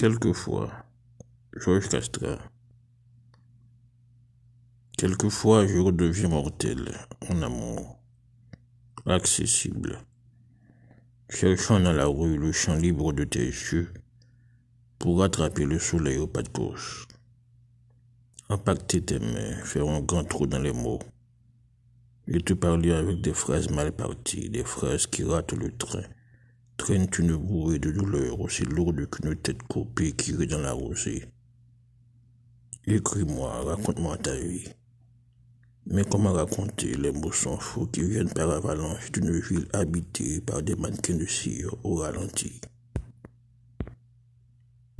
Quelquefois, je redeviens mortel, en amour, accessible, cherchant dans la rue le champ libre de tes yeux pour attraper le soleil au pas de course. Impacter tes mains, faire un grand trou dans les mots et te parler avec des phrases mal parties, des phrases qui ratent le train, traînent une bourrée de douleur aussi lourde qu'une tête coupée qui rit dans la rosée. Écris-moi, raconte-moi ta vie. Mais comment raconter les mots sans faux qui viennent par avalanche d'une ville habitée par des mannequins de cire au ralenti?